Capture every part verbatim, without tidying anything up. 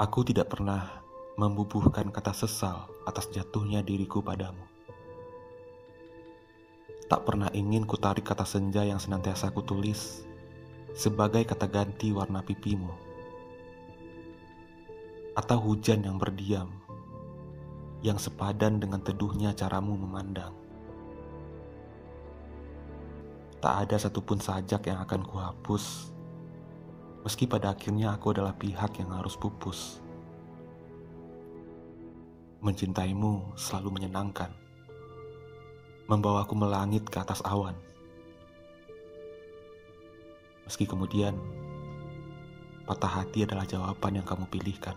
Aku tidak pernah membubuhkan kata sesal atas jatuhnya diriku padamu. Tak pernah ingin ku tarik kata senja yang senantiasa ku tulis sebagai kata ganti warna pipimu, atau hujan yang berdiam, yang sepadan dengan teduhnya caramu memandang. Tak ada satupun sajak yang akan kuhapus, meski pada akhirnya aku adalah pihak yang harus pupus. Mencintaimu selalu menyenangkan, membawaku melangit ke atas awan. Meski kemudian, patah hati adalah jawaban yang kamu pilihkan.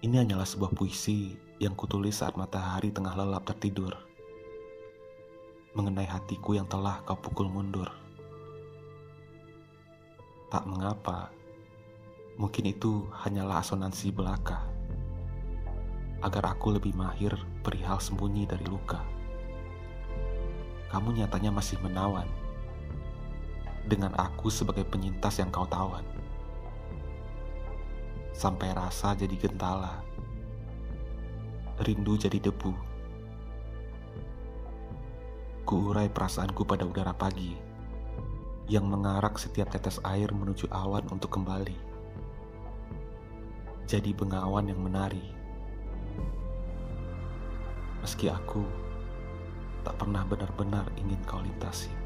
Ini hanyalah sebuah puisi yang kutulis saat matahari tengah lelap tertidur, mengenai hatiku yang telah kau pukul mundur. Tak mengapa, mungkin itu hanyalah asonansi belaka, agar aku lebih mahir perihal sembunyi dari luka. Kamu nyatanya masih menawan, dengan aku sebagai penyintas yang kau tawan, sampai rasa jadi gentala, rindu jadi debu. Kuurai perasaanku pada udara pagi yang mengarak setiap tetes air menuju awan untuk kembali jadi bengawan yang menari. Meski aku tak pernah benar-benar ingin kau lintasi.